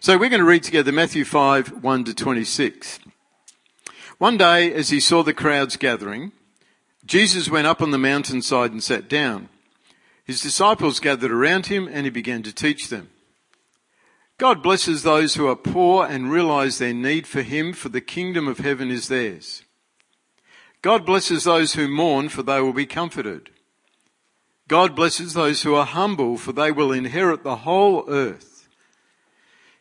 So we're going to read together Matthew 5, 1 to 26. One day, as he saw the crowds gathering, Jesus went up on the mountainside and sat down. His disciples gathered around him and he began to teach them. God blesses those who are poor and realize their need for him, for the kingdom of heaven is theirs. God blesses those who mourn, for they will be comforted. God blesses those who are humble, for they will inherit the whole earth.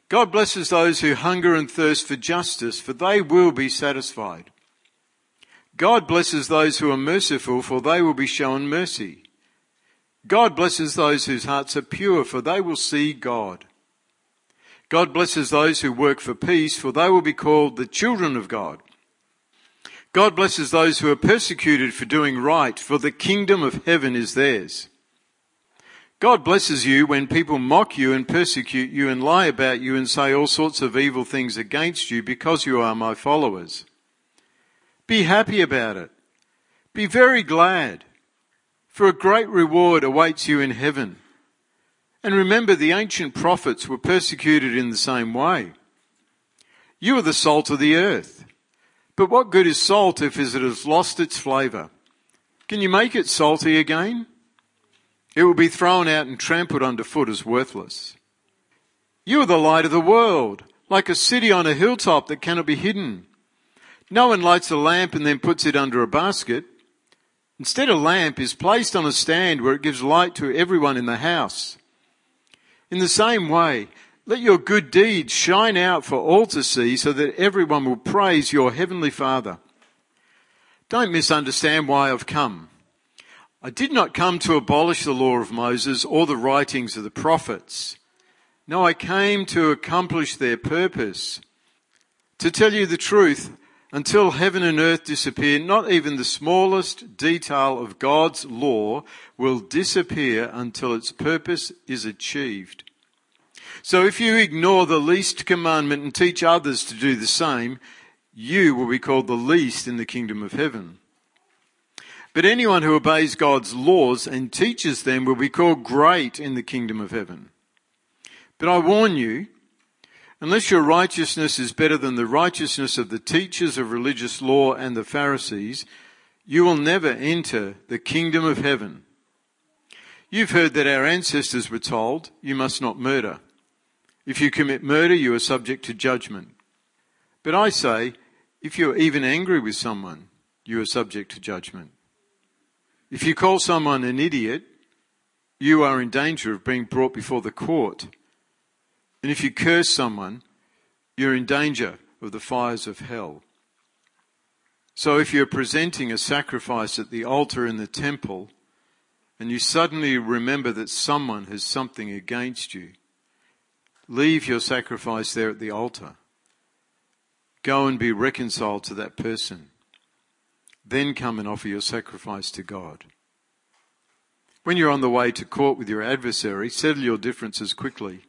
God blesses those who hunger and thirst for justice, for they will be satisfied. God blesses those who are merciful, for they will be shown mercy. God blesses those whose hearts are pure, for they will see God. God blesses those who work for peace, for they will be called the children of God. God blesses those who are persecuted for doing right, for the kingdom of heaven is theirs. God blesses you when people mock you and persecute you and lie about you and say all sorts of evil things against you because you are my followers. Be happy about it. Be very glad, for a great reward awaits you in heaven. And remember, the ancient prophets were persecuted in the same way. You are the salt of the earth. But what good is salt if it has lost its flavour? Can you make it salty again? It will be thrown out and trampled underfoot as worthless. You are the light of the world, like a city on a hilltop that cannot be hidden. No one lights a lamp and then puts it under a basket. Instead, a lamp is placed on a stand where it gives light to everyone in the house. In the same way, let your good deeds shine out for all to see, so that everyone will praise your heavenly Father. Don't misunderstand why I've come. I did not come to abolish the law of Moses or the writings of the prophets. No, I came to accomplish their purpose. To tell you the truth, until heaven and earth disappear, not even the smallest detail of God's law will disappear until its purpose is achieved. So if you ignore the least commandment and teach others to do the same, you will be called the least in the kingdom of heaven. But anyone who obeys God's laws and teaches them will be called great in the kingdom of heaven. But I warn you, unless your righteousness is better than the righteousness of the teachers of religious law and the Pharisees, you will never enter the kingdom of heaven. You've heard that our ancestors were told, you must not murder. If you commit murder, you are subject to judgment. But I say, if you are even angry with someone, you are subject to judgment. If you call someone an idiot, you are in danger of being brought before the court. And if you curse someone, you're in danger of the fires of hell. So if you're presenting a sacrifice at the altar in the temple, and you suddenly remember that someone has something against you, leave your sacrifice there at the altar. Go and be reconciled to that person. Then come and offer your sacrifice to God. When you're on the way to court with your adversary, settle your differences quickly.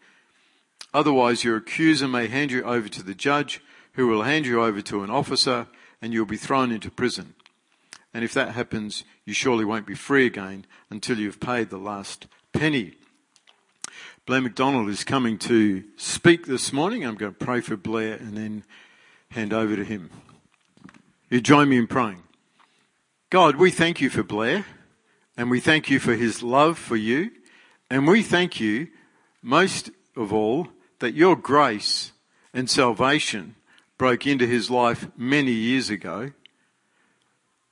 Otherwise, your accuser may hand you over to the judge, who will hand you over to an officer, and you'll be thrown into prison. And if that happens, you surely won't be free again until you've paid the last penny. Blair Macdonald is coming to speak this morning. I'm going to pray for Blair and then hand over to him. You join me in praying. God, we thank you for Blair, and we thank you for his love for you, and we thank you most of all that your grace and salvation broke into his life many years ago,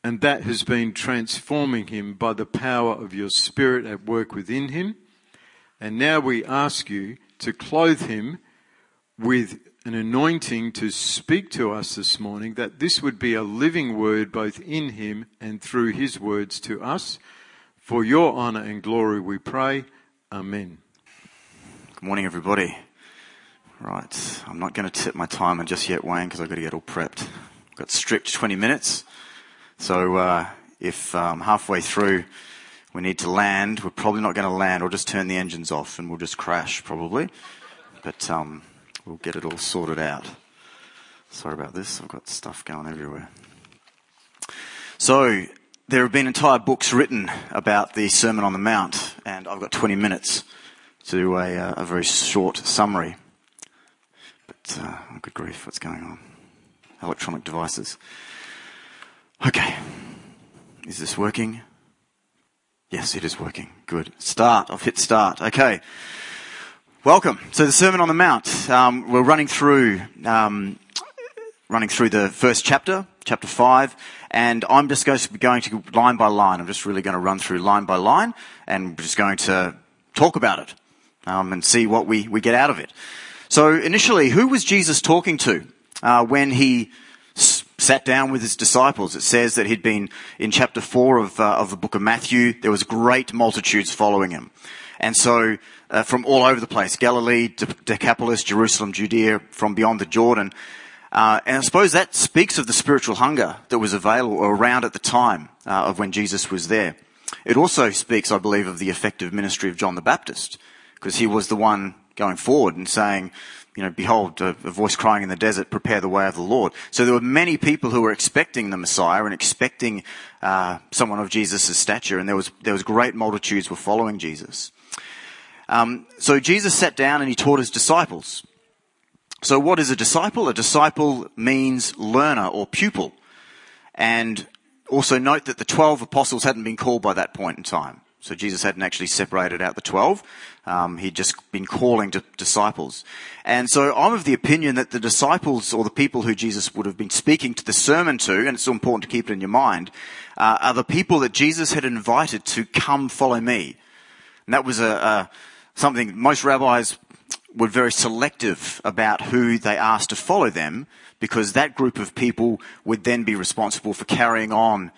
and that has been transforming him by the power of your Spirit at work within him. And now we ask you to clothe him with an anointing to speak to us this morning, that this would be a living word both in him and through his words to us. For your honour and glory we pray. Amen. Good morning, everybody. Right, I'm not going to tip my timer just yet, Wayne, because I've got to get all prepped. I've got strict 20 minutes. So if halfway through we need to land, we're probably not going to land. We'll just turn the engines off and we'll just crash probably. But we'll get it all sorted out. Sorry about this. I've got stuff going everywhere. So there have been entire books written about the Sermon on the Mount, and I've got 20 minutes to do a very short summary. It's, good grief, what's going on? Electronic devices. Okay. Is this working? Yes, it is working. Good. Start. I've hit start. Okay. Welcome. So the Sermon on the Mount. We're running through the first chapter, chapter 5, and I'm just going to go line by line. I'm just really going to run through line by line, and we're just going to talk about it and see what we get out of it. So initially, who was Jesus talking to when he sat down with his disciples? It says that he'd been in chapter 4 of the book of Matthew. There was great multitudes following him. And so from all over the place, Galilee, Decapolis, Jerusalem, Judea, from beyond the Jordan. And I suppose that speaks of the spiritual hunger that was available or around at the time of when Jesus was there. It also speaks, I believe, of the effective ministry of John the Baptist, because he was the one going forward and saying, you know, behold, a voice crying in the desert, prepare the way of the Lord. So there were many people who were expecting the Messiah and expecting someone of Jesus' stature, and there was great multitudes were following Jesus. So Jesus sat down and he taught his disciples. So what is a disciple? A disciple means learner or pupil. And also note that the 12 apostles hadn't been called by that point in time. So Jesus hadn't actually separated out the 12. He'd just been calling to disciples. And so I'm of the opinion that the disciples, or the people who Jesus would have been speaking to the sermon to, and it's so important to keep it in your mind, are the people that Jesus had invited to come follow me. And that was something most rabbis were very selective about who they asked to follow them, because that group of people would then be responsible for carrying on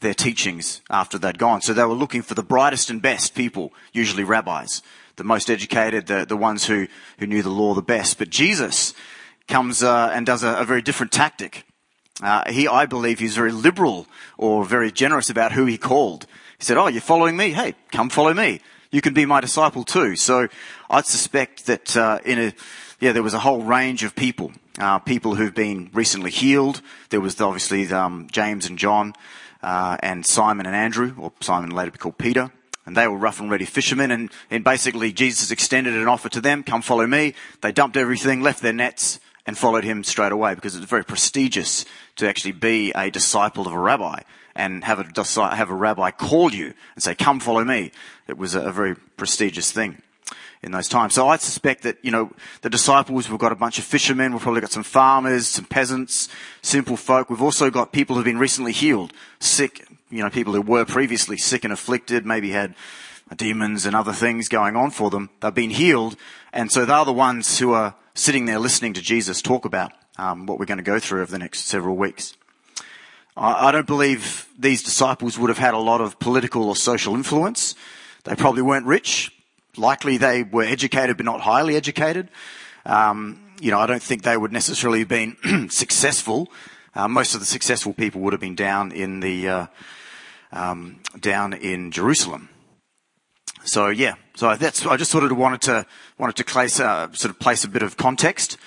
their teachings after they'd gone. So they were looking for the brightest and best people, usually rabbis, the most educated, the ones who knew the law the best. But Jesus comes and does a very different tactic. I believe he's very liberal or very generous about who he called. He said, oh, you're following me? Hey, come follow me. You can be my disciple too. So I'd suspect that there was a whole range of people, people who've been recently healed. There was obviously James and John. And Simon and Andrew, or Simon later be called Peter, and they were rough and ready fishermen, and basically Jesus extended an offer to them, come follow me. They dumped everything, left their nets, and followed him straight away, because it was very prestigious to actually be a disciple of a rabbi, and have a rabbi call you and say, come follow me. It was a very prestigious thing in those times. So I suspect that, you know, the disciples, we've got a bunch of fishermen, we've probably got some farmers, some peasants, simple folk. We've also got people who've been recently healed, sick, you know, people who were previously sick and afflicted, maybe had demons and other things going on for them. They've been healed, and so they're the ones who are sitting there listening to Jesus talk about what we're going to go through over the next several weeks. I don't believe these disciples would have had a lot of political or social influence. They probably weren't rich. Likely they were educated but not highly educated. I don't think they would necessarily have been successful. Most of the successful people would have been down in the down in Jerusalem. So yeah, so that's I just sort of wanted to place a bit of context.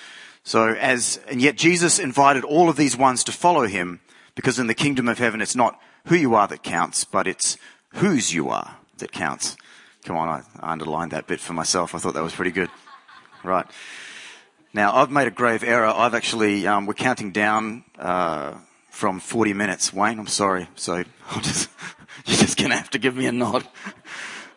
So yet Jesus invited all of these ones to follow him, because in the kingdom of heaven it's not who you are that counts, but it's whose you are that counts. Come on, I underlined that bit for myself. I thought that was pretty good. Right. Now, I've made a grave error. I've actually, we're counting down from 40 minutes. Wayne, I'm sorry. So you're just going to have to give me a nod.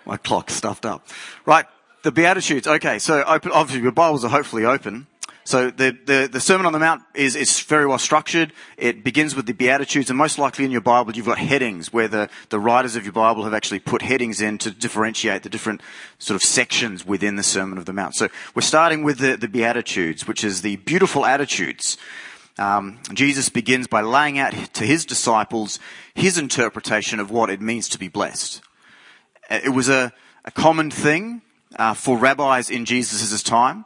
My clock's stuffed up. Right, the Beatitudes. Okay, so obviously your Bibles are hopefully open. So the Sermon on the Mount is very well structured. It begins with the Beatitudes, and most likely in your Bible you've got headings where the writers of your Bible have actually put headings in to differentiate the different sort of sections within the Sermon on the Mount. So we're starting with the Beatitudes, which is the beautiful attitudes. Jesus begins by laying out to his disciples his interpretation of what it means to be blessed. It was a common thing for rabbis in Jesus' time.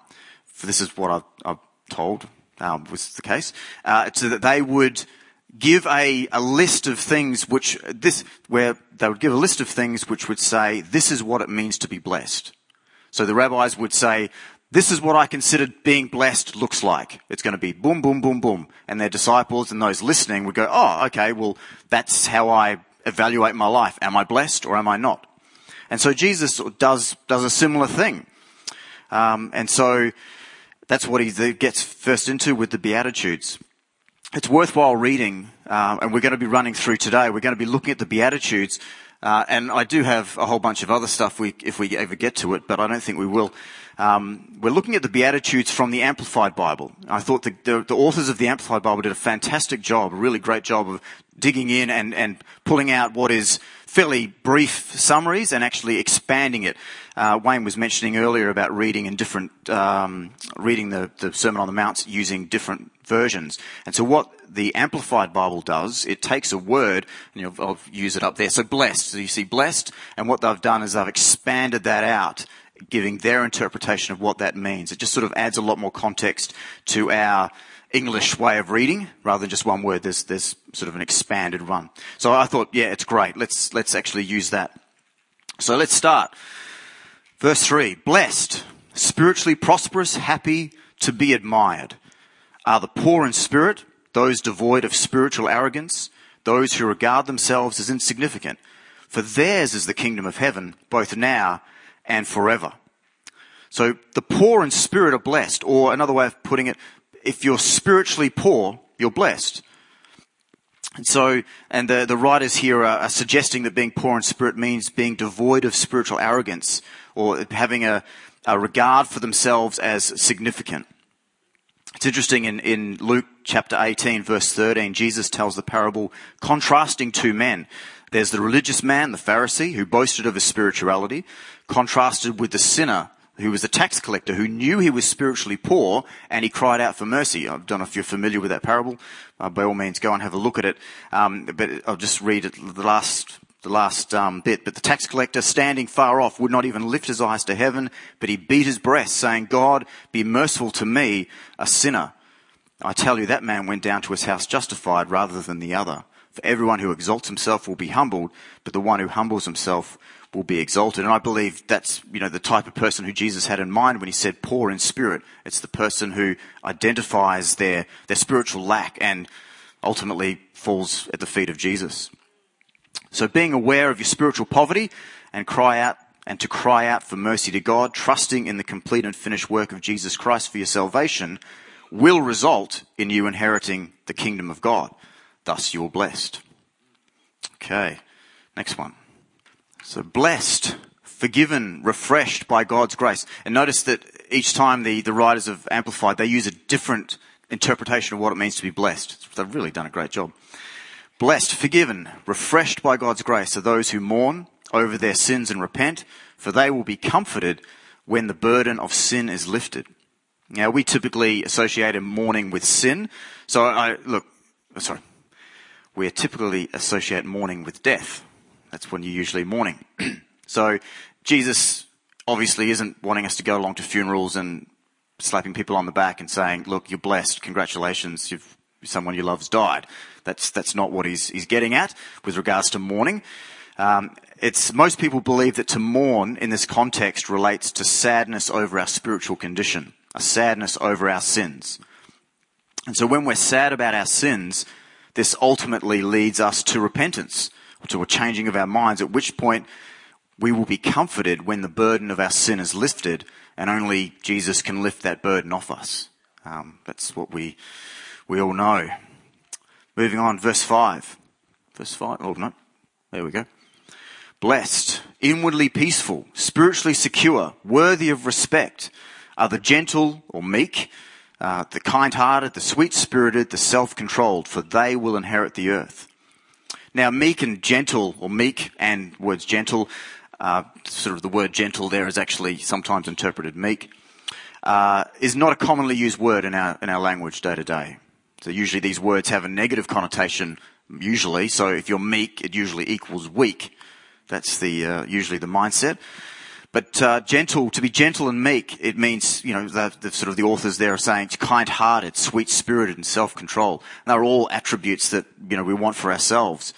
This is what I've told was the case, so that they would give a list of things which would say, this is what it means to be blessed. So the rabbis would say, this is what I consider being blessed looks like. It's going to be boom, boom, boom, boom. And their disciples and those listening would go, oh, okay, well, that's how I evaluate my life. Am I blessed or am I not? And so Jesus does a similar thing. And so That's what he gets first into with the Beatitudes. It's worthwhile reading, and we're going to be running through today. We're going to be looking at the Beatitudes, and I do have a whole bunch of other stuff if we ever get to it, but I don't think we will. We're looking at the Beatitudes from the Amplified Bible. I thought the authors of the Amplified Bible did a fantastic job, a really great job of digging in and pulling out what is fairly brief summaries and actually expanding it. Wayne was mentioning earlier about reading in different reading the Sermon on the Mount using different versions. And so what the Amplified Bible does, it takes a word, and I'll use it up there. So blessed, so you see blessed, and what they've done is they've expanded that out, giving their interpretation of what that means. It just sort of adds a lot more context to our English way of reading, rather than just one word. There's sort of an expanded one. So I thought, yeah, it's great. Let's actually use that. So let's start. Verse 3, blessed, spiritually prosperous, happy, to be admired, are the poor in spirit, those devoid of spiritual arrogance, those who regard themselves as insignificant, for theirs is the kingdom of heaven, both now and forever. So the poor in spirit are blessed, or another way of putting it, if you're spiritually poor, you're blessed. And so, and the writers here are suggesting that being poor in spirit means being devoid of spiritual arrogance, or having a regard for themselves as significant. It's interesting, in Luke chapter 18, verse 13, Jesus tells the parable contrasting two men. There's the religious man, the Pharisee, who boasted of his spirituality, contrasted with the sinner, who was a tax collector, who knew he was spiritually poor, and he cried out for mercy. I don't know if you're familiar with that parable. By all means, go and have a look at it. But I'll just read it, the last bit. But the tax collector, standing far off, would not even lift his eyes to heaven, but he beat his breast, saying, God, be merciful to me, a sinner. I tell you, that man went down to his house justified rather than the other. For everyone who exalts himself will be humbled, but the one who humbles himself will be exalted. And I believe that's, the type of person who Jesus had in mind when he said poor in spirit. It's the person who identifies their spiritual lack and ultimately falls at the feet of Jesus. So being aware of your spiritual poverty and to cry out for mercy to God, trusting in the complete and finished work of Jesus Christ for your salvation, will result in you inheriting the kingdom of God. Thus you are blessed. Okay, next one. So blessed, forgiven, refreshed by God's grace. And notice that each time the writers have amplified, they use a different interpretation of what it means to be blessed. They've really done a great job. Blessed, forgiven, refreshed by God's grace are those who mourn over their sins and repent, for they will be comforted when the burden of sin is lifted. Now, we typically associate mourning with sin. So we typically associate mourning with death. That's when you're usually mourning. So Jesus obviously isn't wanting us to go along to funerals and slapping people on the back and saying, look, you're blessed, congratulations, someone you love's died. That's not what he's getting at with regards to mourning. Most people believe that to mourn in this context relates to sadness over our spiritual condition, a sadness over our sins. And so when we're sad about our sins, this ultimately leads us to repentance, to a changing of our minds, at which point we will be comforted when the burden of our sin is lifted, and only Jesus can lift that burden off us. That's what we all know. Moving on, verse 5. There we go. Blessed, inwardly peaceful, spiritually secure, worthy of respect, are the gentle or meek, the kind-hearted, the sweet-spirited, the self-controlled, for they will inherit the earth. Now, the word gentle there is actually sometimes interpreted meek, is not a commonly used word in our language day to day. So usually these words have a negative connotation, usually. So if you're meek, it usually equals weak. That's usually the mindset. But gentle, to be gentle and meek, it means, the authors there are saying kind-hearted, sweet-spirited, and self-control. And they're all attributes that, we want for ourselves.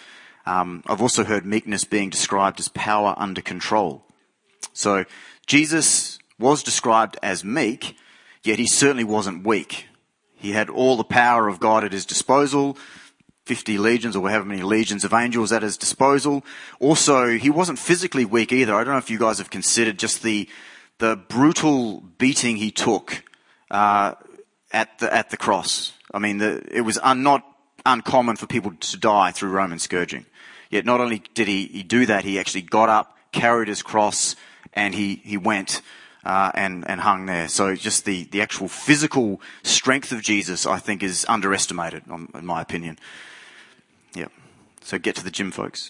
I've also heard meekness being described as power under control. So Jesus was described as meek, yet he certainly wasn't weak. He had all the power of God at his disposal, 50 legions or however many legions of angels at his disposal. Also, he wasn't physically weak either. I don't know if you guys have considered just the brutal beating he took at the cross. I mean, it was not uncommon for people to die through Roman scourging. Yet not only did he do that, he actually got up, carried his cross, and he went and hung there. So just the actual physical strength of Jesus, I think, is underestimated, in my opinion. Yep. So get to the gym, folks.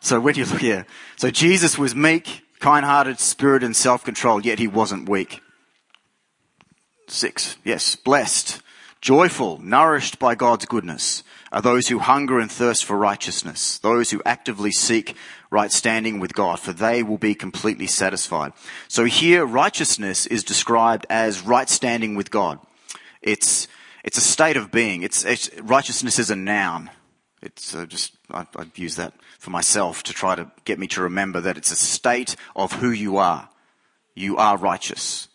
So when you look here, so Jesus was meek, kind-hearted, spirit, and self-controlled, yet he wasn't weak. 6, yes, blessed, joyful, nourished by God's goodness are those who hunger and thirst for righteousness, those who actively seek right standing with God, for they will be completely satisfied. So here, righteousness is described as right standing with God. It's a state of being. It's righteousness is a noun. It's I've used that for myself to try to get me to remember that it's a state of who you are. You are righteous.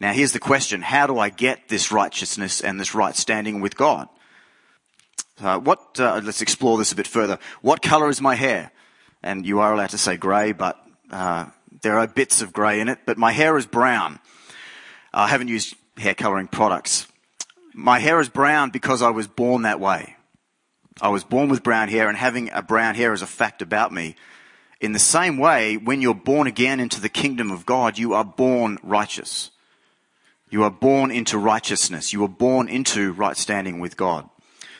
Now here's the question: how do I get this righteousness and this right standing with God? Let's explore this a bit further. What color is my hair? And you are allowed to say grey, but there are bits of grey in it. But my hair is brown. I haven't used hair colouring products. My hair is brown because I was born that way. I was born with brown hair, and having a brown hair is a fact about me. In the same way, when you're born again into the kingdom of God, you are born righteous. You are born into righteousness. You are born into right standing with God.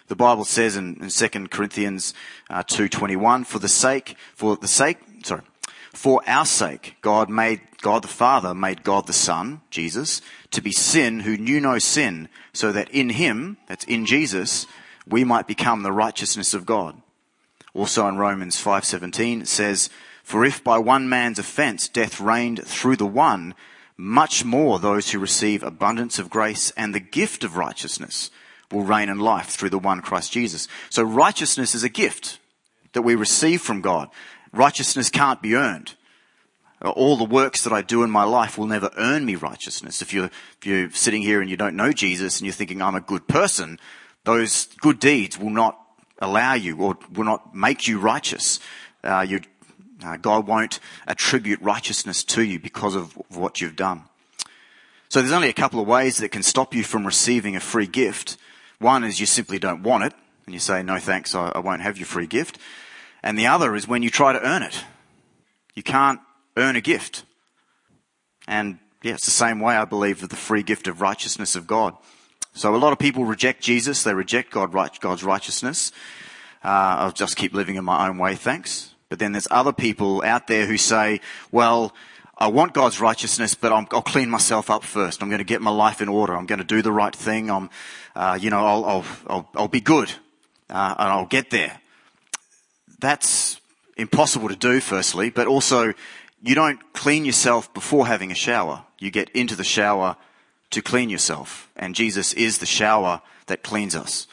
The Bible says in 2 Corinthians 2:21, for our sake, God the Father made God the Son, Jesus, to be sin who knew no sin, so that in him, that's in Jesus, we might become the righteousness of God. Also in Romans 5:17 it says, for if by one man's offense death reigned through the one, much more those who receive abundance of grace and the gift of righteousness will reign in life through the one Christ Jesus. So righteousness is a gift that we receive from God. Righteousness can't be earned. All the works that I do in my life will never earn me righteousness. If you're sitting here and you don't know Jesus and you're thinking, I'm a good person, those good deeds will not allow you or will not make you righteous. God won't attribute righteousness to you because of what you've done. So there's only a couple of ways that can stop you from receiving a free gift. One is you simply don't want it, and you say, no thanks, I won't have your free gift. And the other is when you try to earn it. You can't earn a gift. And yeah, it's the same way, I believe, with the free gift of righteousness of God. So a lot of people reject Jesus. They reject God's righteousness. I'll just keep living in my own way, thanks. But then there's other people out there who say, well, I want God's righteousness, but I'll clean myself up first. I'm going to get my life in order. I'm going to do the right thing. I'll be good, and I'll get there. That's impossible to do, firstly, but also you don't clean yourself before having a shower. You get into the shower to clean yourself, and Jesus is the shower that cleans us.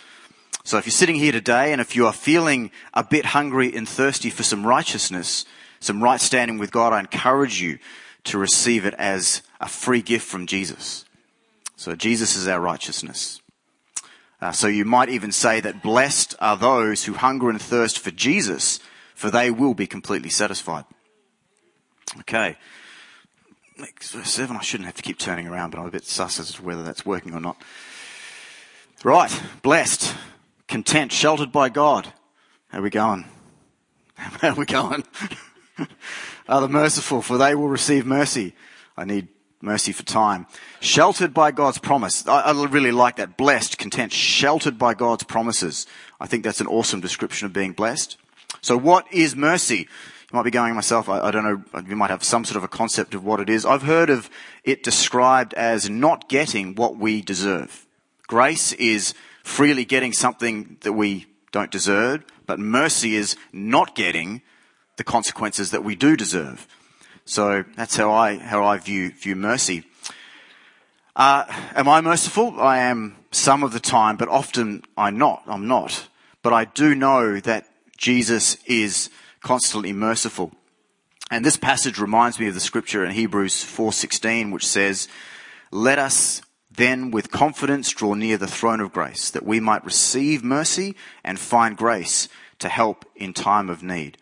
So if you're sitting here today, and if you are feeling a bit hungry and thirsty for some righteousness, some right standing with God, I encourage you to receive it as a free gift from Jesus. So Jesus is our righteousness. So you might even say that blessed are those who hunger and thirst for Jesus, for they will be completely satisfied. Okay. Next, verse 7, I shouldn't have to keep turning around, but I'm a bit sus as to whether that's working or not. Right, blessed, content, sheltered by God. How are we going? How are we going? Are the merciful, for they will receive mercy. I need mercy for time. Sheltered by God's promise. I really like that. Blessed, content, sheltered by God's promises. I think that's an awesome description of being blessed. So what is mercy? You might be going, myself, I don't know, you might have some sort of a concept of what it is. I've heard of it described as not getting what we deserve. Grace is freely getting something that we don't deserve, but mercy is not getting the consequences that we do deserve. So that's how I view mercy. Am I merciful? I am some of the time, but often I'm not. But I do know that Jesus is constantly merciful. And this passage reminds me of the scripture in Hebrews 4:16, which says, let us then with confidence draw near the throne of grace, that we might receive mercy and find grace to help in time of need.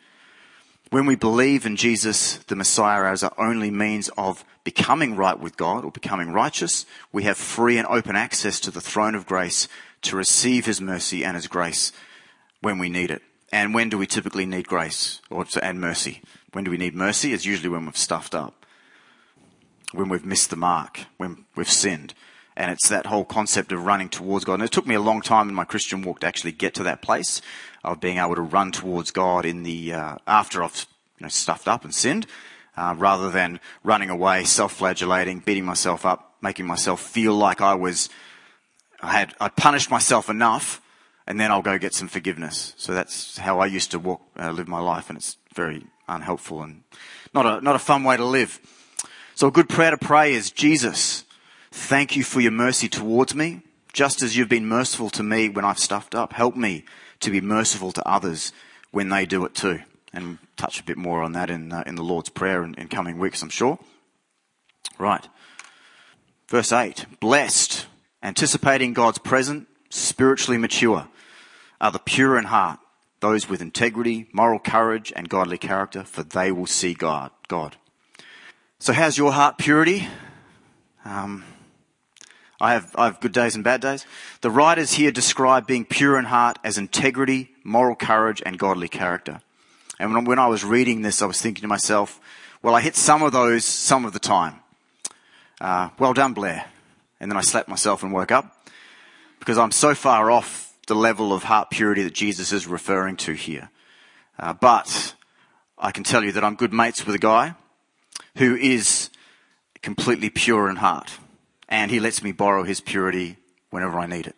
When we believe in Jesus, the Messiah, as our only means of becoming right with God or becoming righteous, we have free and open access to the throne of grace to receive his mercy and his grace when we need it. And when do we typically need grace and mercy? When do we need mercy? It's usually when we've stuffed up, when we've missed the mark, when we've sinned. And it's that whole concept of running towards God. And it took me a long time in my Christian walk to actually get to that place of being able to run towards God in the after I've stuffed up and sinned, rather than running away, self-flagellating, beating myself up, making myself feel like I punished myself enough, and then I'll go get some forgiveness. So that's how I used to live my life, and it's very unhelpful and not a fun way to live. So a good prayer to pray is, Jesus, thank you for your mercy towards me, just as you've been merciful to me when I've stuffed up. Help me to be merciful to others when they do it too. And we'll touch a bit more on that in the Lord's Prayer in coming weeks, I'm sure. Right. Verse 8, blessed, anticipating God's presence, spiritually mature, are the pure in heart, those with integrity, moral courage, and godly character, for they will see God. So how's your heart purity? I have good days and bad days. The writers here describe being pure in heart as integrity, moral courage, and godly character. And when I was reading this, I was thinking to myself, well, I hit some of those some of the time. Well done, Blair. And then I slapped myself and woke up, because I'm so far off the level of heart purity that Jesus is referring to here. But I can tell you that I'm good mates with a guy who is completely pure in heart, and he lets me borrow his purity whenever I need it.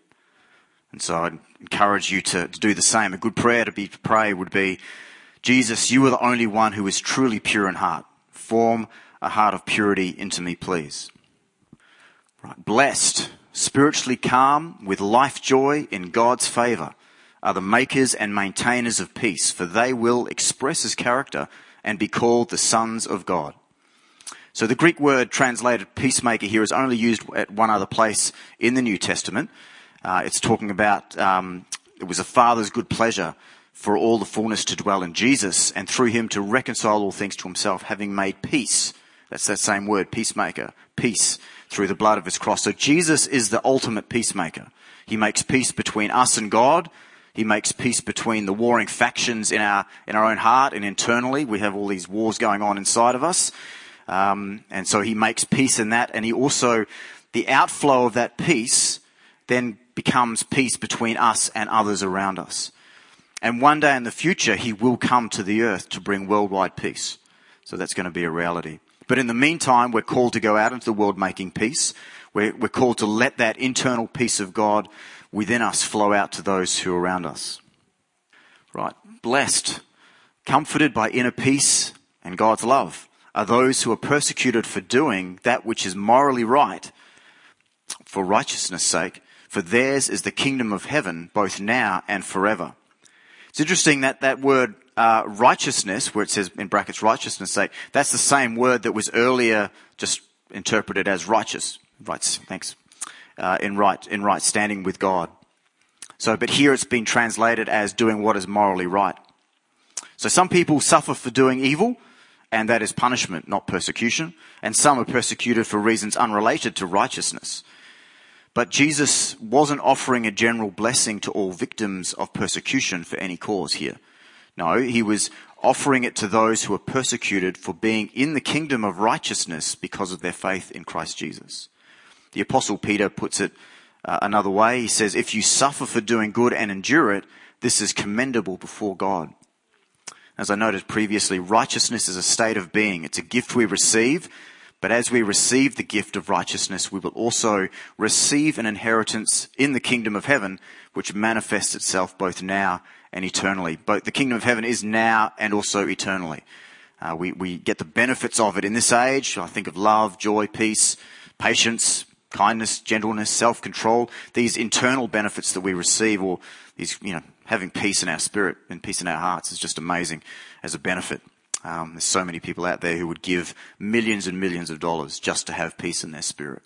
And so I'd encourage you to do the same. A good prayer to pray would be, Jesus, you are the only one who is truly pure in heart. Form a heart of purity into me, please. Right. Blessed, spiritually calm, with life joy in God's favor, are the makers and maintainers of peace, for they will express his character and be called the sons of God. So the Greek word translated peacemaker here is only used at one other place in the New Testament. It's talking about it was a father's good pleasure for all the fullness to dwell in Jesus, and through him to reconcile all things to himself, having made peace. That's that same word, peacemaker, peace, through the blood of his cross. So Jesus is the ultimate peacemaker. He makes peace between us and God. He makes peace between the warring factions in our own heart and internally. We have all these wars going on inside of us. And so he makes peace in that. And he also, the outflow of that peace then becomes peace between us and others around us. And one day in the future, he will come to the earth to bring worldwide peace. So that's going to be a reality. But in the meantime, we're called to go out into the world making peace. We're called to let that internal peace of God within us flow out to those who are around us. Right. Blessed, comforted by inner peace and God's love, are those who are persecuted for doing that which is morally right, for righteousness' sake, for theirs is the kingdom of heaven, both now and forever. It's interesting that word righteousness, where it says in brackets righteousness' sake, that's the same word that was earlier just interpreted as righteous. Rights, thanks. In right standing with God. So, but here it's been translated as doing what is morally right. So some people suffer for doing evil, and that is punishment, not persecution. And some are persecuted for reasons unrelated to righteousness. But Jesus wasn't offering a general blessing to all victims of persecution for any cause here. No, he was offering it to those who are persecuted for being in the kingdom of righteousness because of their faith in Christ Jesus. The Apostle Peter puts it another way. He says, if you suffer for doing good and endure it, this is commendable before God. As I noted previously, righteousness is a state of being. It's a gift we receive. But as we receive the gift of righteousness, we will also receive an inheritance in the kingdom of heaven, which manifests itself both now and eternally. Both the kingdom of heaven is now and also eternally. We get the benefits of it in this age. I think of love, joy, peace, patience, kindness, gentleness, self-control. These internal benefits that we receive, or these, having peace in our spirit and peace in our hearts, is just amazing as a benefit. There's so many people out there who would give millions and millions of dollars just to have peace in their spirit.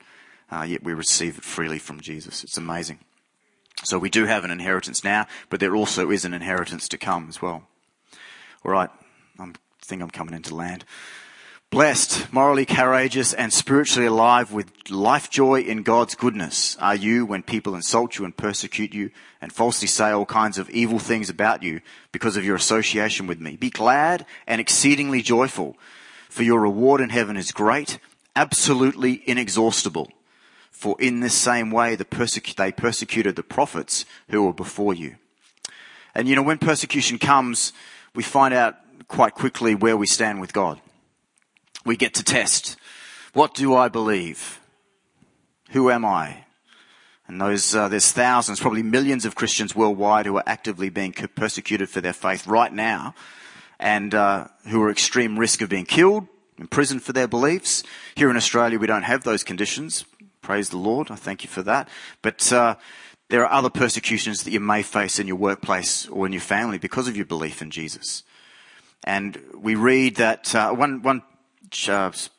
Yet we receive it freely from Jesus. It's amazing. So we do have an inheritance now, but there also is an inheritance to come as well. All right. I think I'm coming into land. Blessed, morally courageous, and spiritually alive with life joy in God's goodness are you when people insult you and persecute you and falsely say all kinds of evil things about you because of your association with me. Be glad and exceedingly joyful, for your reward in heaven is great, absolutely inexhaustible. For in this same way they persecuted the prophets who were before you. And you know, when persecution comes, we find out quite quickly where we stand with God. We get to test, what do I believe? Who am I? And there's thousands, probably millions of Christians worldwide who are actively being persecuted for their faith right now, and who are at extreme risk of being killed, imprisoned for their beliefs. Here in Australia, we don't have those conditions. Praise the Lord. I thank you for that. But there are other persecutions that you may face in your workplace or in your family because of your belief in Jesus. And we read that one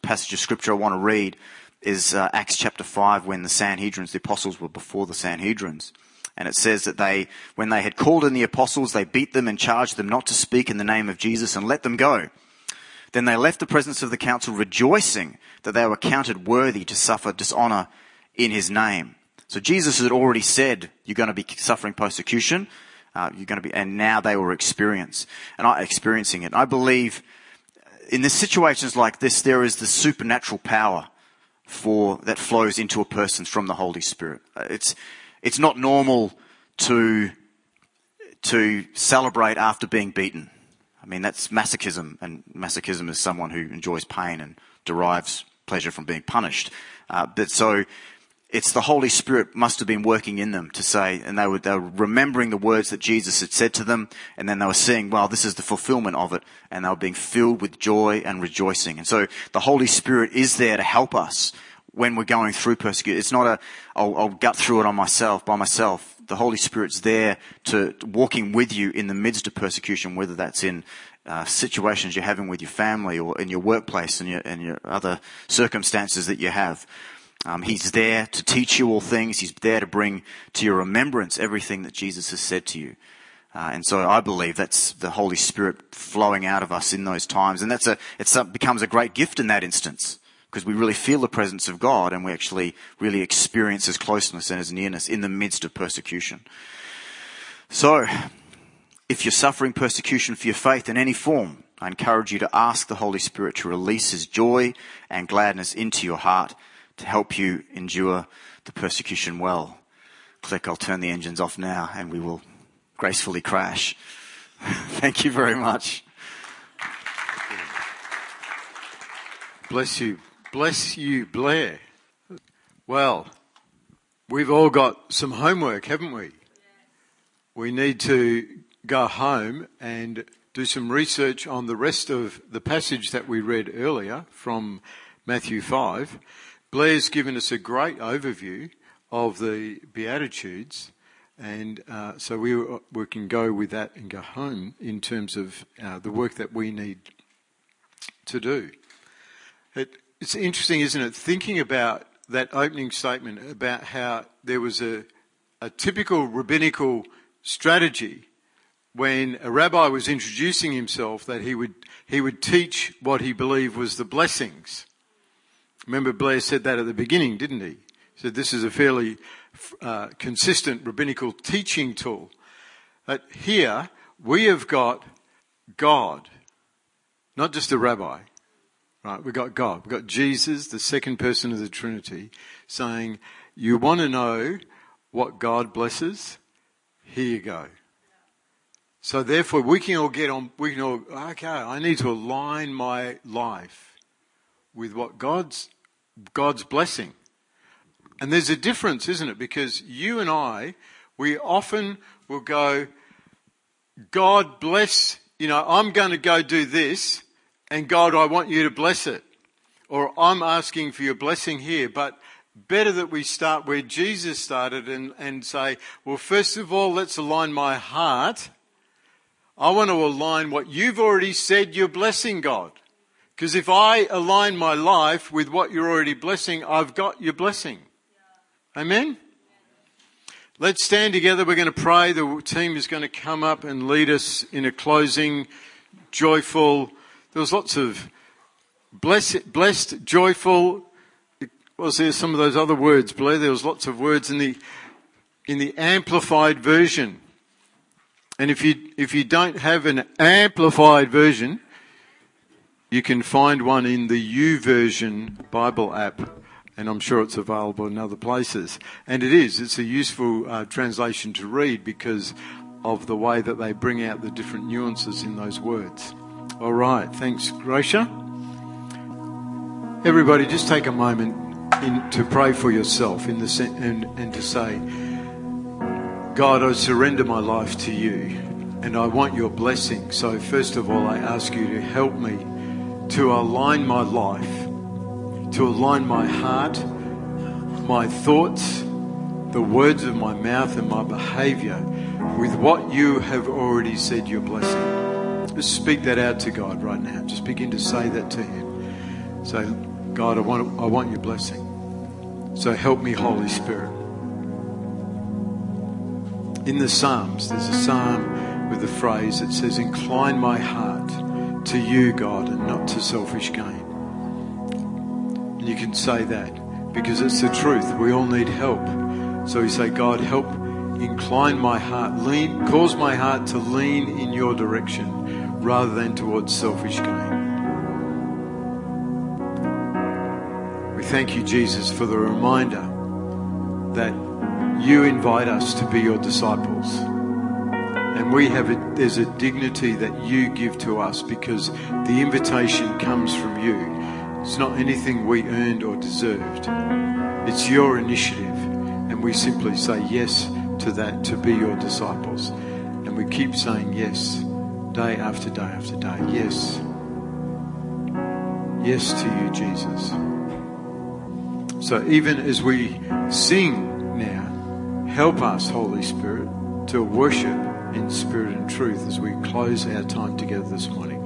passage of scripture I want to read is Acts chapter 5, when the apostles were before the Sanhedrins. And it says that when they had called in the apostles, they beat them and charged them not to speak in the name of Jesus and let them go. Then they left the presence of the council rejoicing that they were counted worthy to suffer dishonor in his name. So Jesus had already said, you're going to be suffering persecution. And now they were experiencing it. And I believe in the situations like this, there is the supernatural power that flows into a person from the Holy Spirit. It's not normal to celebrate after being beaten. I mean, that's masochism, and masochism is someone who enjoys pain and derives pleasure from being punished. So it's the Holy Spirit must have been working in them to say, and they were remembering the words that Jesus had said to them, and then they were seeing, wow, this is the fulfillment of it, and they were being filled with joy and rejoicing. And so the Holy Spirit is there to help us when we're going through persecution. It's not I'll gut through it by myself. The Holy Spirit's there to walking with you in the midst of persecution, whether that's in situations you're having with your family or in your workplace and your other circumstances that you have. He's there to teach you all things. He's there to bring to your remembrance everything that Jesus has said to you. And so I believe that's the Holy Spirit flowing out of us in those times. And it becomes a great gift in that instance, because we really feel the presence of God and we actually really experience his closeness and his nearness in the midst of persecution. So if you're suffering persecution for your faith in any form, I encourage you to ask the Holy Spirit to release his joy and gladness into your heart to help you endure the persecution well. Click, I'll turn the engines off now and we will gracefully crash. Thank you very much. Bless you. Bless you, Blair. Well, we've all got some homework, haven't we? We need to go home and do some research on the rest of the passage that we read earlier from Matthew 5. Blair's given us a great overview of the Beatitudes, and so we can go with that and go home in terms of the work that we need to do. It's interesting, isn't it, thinking about that opening statement about how there was a typical rabbinical strategy when a rabbi was introducing himself, that he would teach what he believed was the blessings. Remember, Blair said that at the beginning, didn't he? He said this is a fairly consistent rabbinical teaching tool. But here, we have got God, not just a rabbi. Right, we've got God. We've got Jesus, the second person of the Trinity, saying, you want to know what God blesses? Here you go. So therefore, okay, I need to align my life with what God's blessing. And there's a difference, isn't it? Because you and I, we often will go, God bless, I'm going to go do this, and God, I want you to bless it. Or I'm asking for your blessing here. But better that we start where Jesus started and say, well, first of all, let's align my heart. I want to align what you've already said you're blessing, God. Because if I align my life with what you're already blessing, I've got your blessing. Yeah. Amen? Yeah. Let's stand together. We're going to pray. The team is going to come up and lead us in a closing, joyful. There was lots of Blessed, joyful. Was there some of those other words, Blair? There was lots of words in the Amplified version. And if you don't have an Amplified version, you can find one in the YouVersion Bible app, and I'm sure it's available in other places. And it is. It's a useful translation to read because of the way that they bring out the different nuances in those words. All right. Thanks, Gracia. Everybody, just take a moment to pray for yourself and to say, God, I surrender my life to you, and I want your blessing. So first of all, I ask you to help me to align my life, to align my heart, my thoughts, the words of my mouth and my behaviour with what you have already said your blessing. Just speak that out to God right now. Just begin to say that to him. Say, God, I want your blessing. So help me, Holy Spirit. In the Psalms, there's a psalm with the phrase that says, incline my heart to you, God, and not to selfish gain. And you can say that because it's the truth. We all need help. So you say, God, help incline my heart, cause my heart to lean in your direction rather than towards selfish gain. We thank you, Jesus, for the reminder that you invite us to be your disciples. And there's a dignity that you give to us because the invitation comes from you. It's not anything we earned or deserved. It's your initiative. And we simply say yes to that, to be your disciples. And we keep saying yes, day after day after day. Yes. Yes to you, Jesus. So even as we sing now, help us, Holy Spirit, to worship in spirit and truth as we close our time together this morning.